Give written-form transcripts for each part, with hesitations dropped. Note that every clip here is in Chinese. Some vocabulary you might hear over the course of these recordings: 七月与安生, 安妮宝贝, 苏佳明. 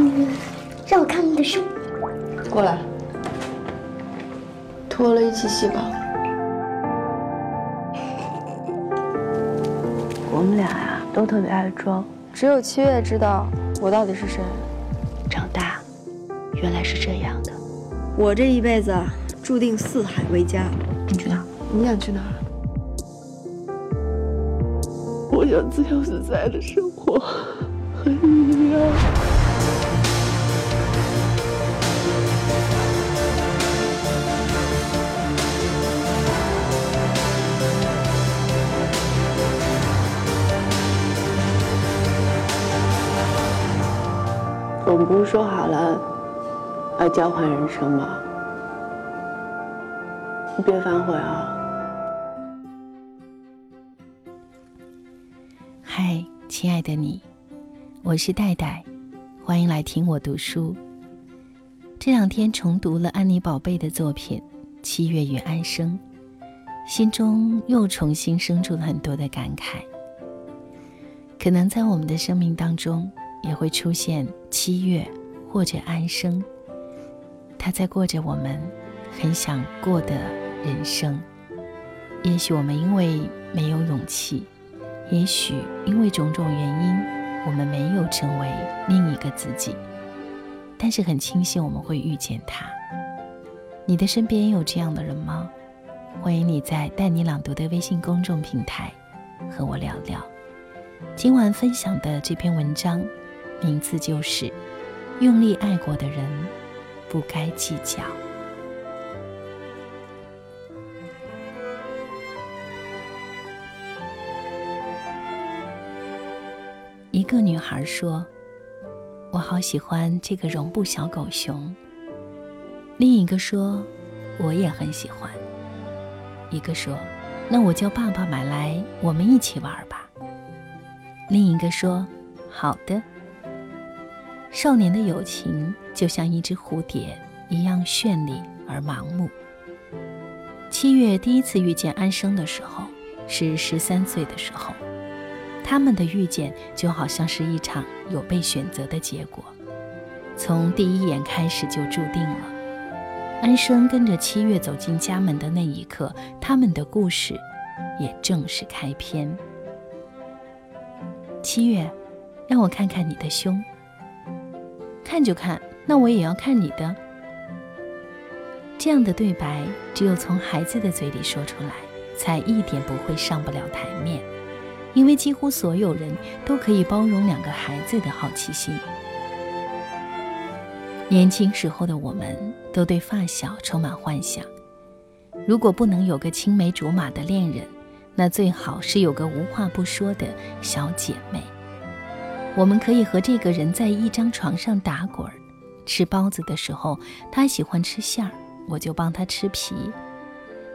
你了，让我看你的书。过来，脱了一起洗吧。我们俩呀，都特别爱装，只有七月知道我到底是谁。长大，原来是这样的。我这一辈子注定四海为家。你去哪？你想去哪？我想自由自在的生活。很无聊。我们不是说好了要交换人生吗？你别反悔啊！嗨，亲爱的你。我是戴戴，欢迎来听我读书。这两天重读了安妮宝贝的作品《七月与安生》，心中又重新生出了很多的感慨。可能在我们的生命当中也会出现七月或者安生，它在过着我们很想过的人生。也许我们因为没有勇气，也许因为种种原因，我们没有成为另一个自己，但是很庆幸我们会遇见他。你的身边有这样的人吗？欢迎你在带你朗读的微信公众平台和我聊聊。今晚分享的这篇文章名字就是用力爱过的人不该计较。一个女孩说，我好喜欢这个绒布小狗熊。另一个说，我也很喜欢。一个说，那我叫爸爸买来我们一起玩吧。另一个说，好的。少年的友情就像一只蝴蝶一样绚丽而盲目。七月第一次遇见安生的时候是13岁的时候，他们的遇见就好像是一场有被选择的结果，从第一眼开始就注定了。安生跟着七月走进家门的那一刻，他们的故事也正式开篇。七月，让我看看你的胸。看就看，那我也要看你的。这样的对白，只有从孩子的嘴里说出来，才一点不会上不了台面。因为几乎所有人都可以包容两个孩子的好奇心。年轻时候的我们都对发小充满幻想，如果不能有个青梅竹马的恋人，那最好是有个无话不说的小姐妹。我们可以和这个人在一张床上打滚，吃包子的时候他喜欢吃馅儿，我就帮他吃皮。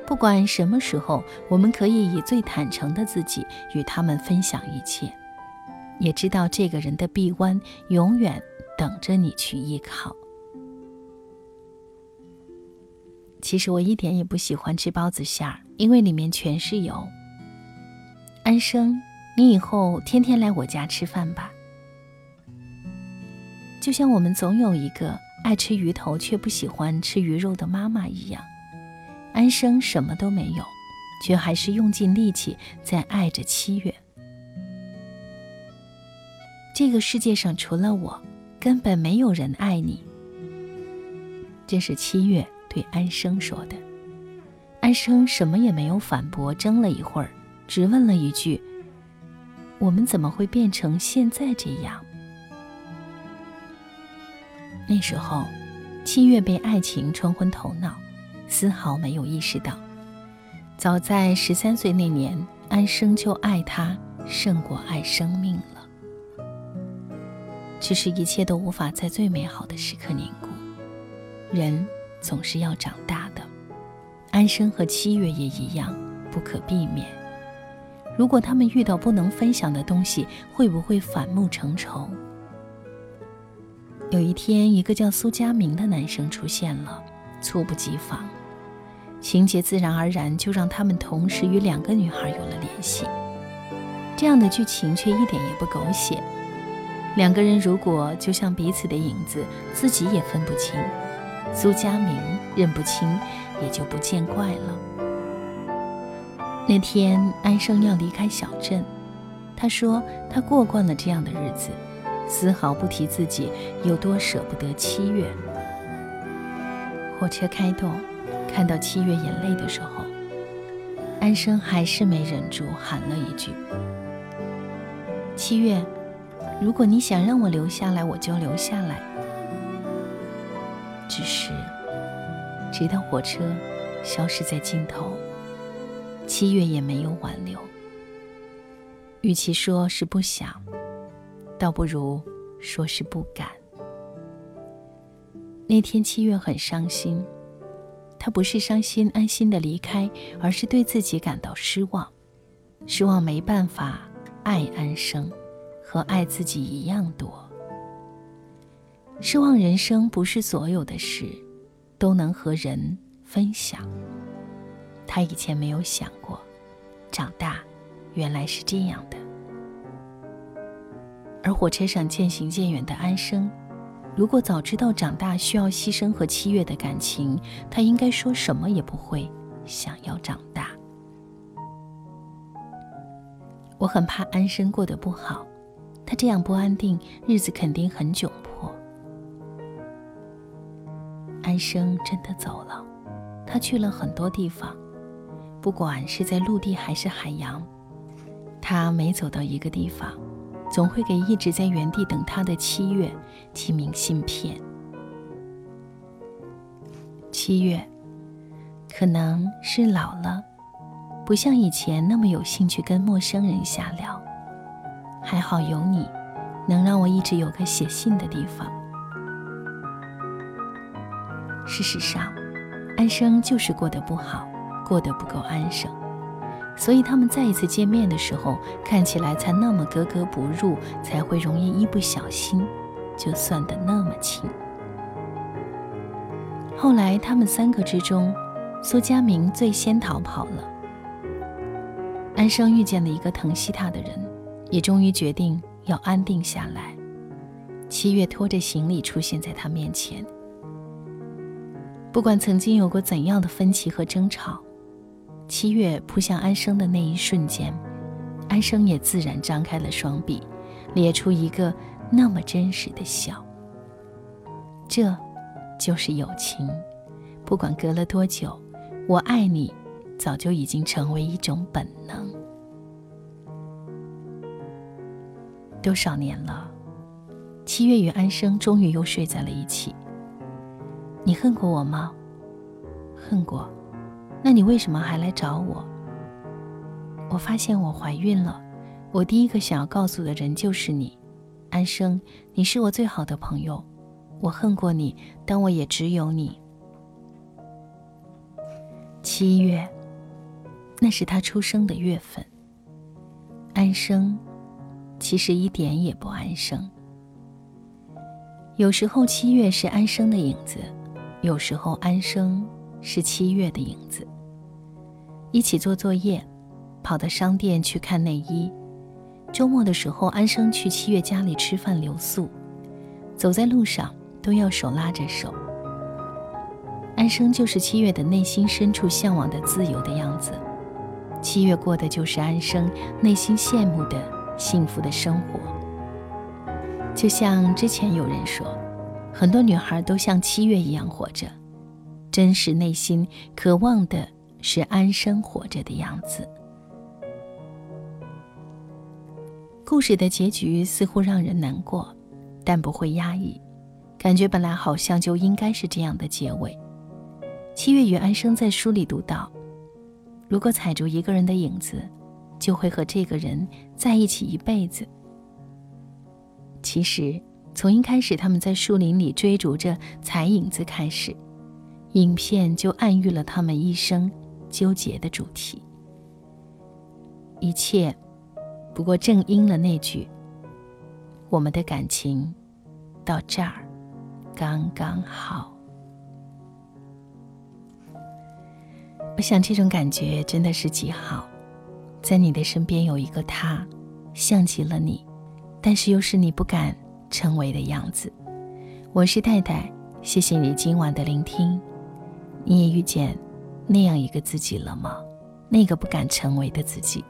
不管什么时候，我们可以以最坦诚的自己与他们分享一切，也知道这个人的臂弯永远等着你去依靠。其实我一点也不喜欢吃包子馅儿，因为里面全是油。安生，你以后天天来我家吃饭吧。就像我们总有一个爱吃鱼头却不喜欢吃鱼肉的妈妈一样，安生什么都没有，却还是用尽力气在爱着七月。这个世界上除了我，根本没有人爱你。这是七月对安生说的。安生什么也没有反驳，争了一会儿，只问了一句：“我们怎么会变成现在这样？”那时候，七月被爱情冲昏头脑。丝毫没有意识到，早在13岁那年，安生就爱他胜过爱生命了。只是一切都无法在最美好的时刻凝固，人总是要长大的。安生和七月也一样，不可避免。如果他们遇到不能分享的东西，会不会反目成仇？有一天，一个叫苏佳明的男生出现了，猝不及防。情节自然而然就让他们同时与2个女孩有了联系，这样的剧情却一点也不狗血。两个人如果就像彼此的影子，自己也分不清，苏佳明认不清，也就不见怪了。那天安生要离开小镇，他说他过惯了这样的日子，丝毫不提自己有多舍不得七月。火车开动，看到七月眼泪的时候，安生还是没忍住喊了一句：七月，如果你想让我留下来，我就留下来。只是直到火车消失在尽头，七月也没有挽留。与其说是不想，倒不如说是不敢。那天七月很伤心，他不是伤心安心的离开，而是对自己感到失望，失望没办法爱安生和爱自己一样多。失望人生不是所有的事都能和人分享，他以前没有想过，长大原来是这样的。而火车上渐行渐远的安生，如果早知道长大需要牺牲和七月的感情，他应该说什么也不会想要长大。我很怕安生过得不好，他这样不安定，日子肯定很窘迫。安生真的走了，他去了很多地方，不管是在陆地还是海洋，他每走到一个地方，总会给一直在原地等他的七月寄明信片。七月可能是老了，不像以前那么有兴趣跟陌生人瞎聊，还好有你，能让我一直有个写信的地方。事实上，安生就是过得不好，过得不够安生，所以他们再一次见面的时候，看起来才那么格格不入，才会容易一不小心就算得那么清。后来他们三个之中，苏佳明最先逃跑了。安生遇见了一个疼惜他的人，也终于决定要安定下来。七月拖着行李出现在他面前。不管曾经有过怎样的分歧和争吵，七月扑向安生的那一瞬间，安生也自然张开了双臂，咧出一个那么真实的笑。这就是友情，不管隔了多久，我爱你早就已经成为一种本能。多少年了，七月与安生终于又睡在了一起。你恨过我吗？恨过。那你为什么还来找我？我发现我怀孕了，我第一个想要告诉的人就是你。安生，你是我最好的朋友。我恨过你，但我也只有你。七月，那是他出生的月份。安生，其实一点也不安生。有时候七月是安生的影子，有时候安生是七月的影子。一起做作业，跑到商店去看内衣，周末的时候安生去七月家里吃饭留宿，走在路上都要手拉着手。安生就是七月的内心深处向往的自由的样子，七月过的就是安生内心羡慕的幸福的生活。就像之前有人说，很多女孩都像七月一样活着，真实内心渴望的是安生活着的样子。故事的结局似乎让人难过，但不会压抑，感觉本来好像就应该是这样的结尾。七月与安生在书里读到，如果踩住一个人的影子，就会和这个人在一起一辈子。其实从一开始他们在树林里追逐着踩影子开始，影片就暗喻了他们一生纠结的主题。一切不过正应了那句，我们的感情到这儿刚刚好。我想这种感觉真的是极好，在你的身边有一个他像极了你，但是又是你不敢成为的样子。我是太太，谢谢你今晚的聆听。你也遇见那样一个自己了吗？那个不敢成为的自己。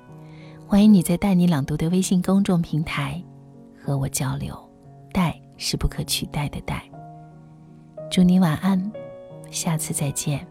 欢迎你在带你朗读的微信公众平台和我交流。带是不可取代的带。祝你晚安，下次再见。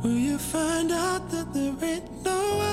Will you find out that there ain't no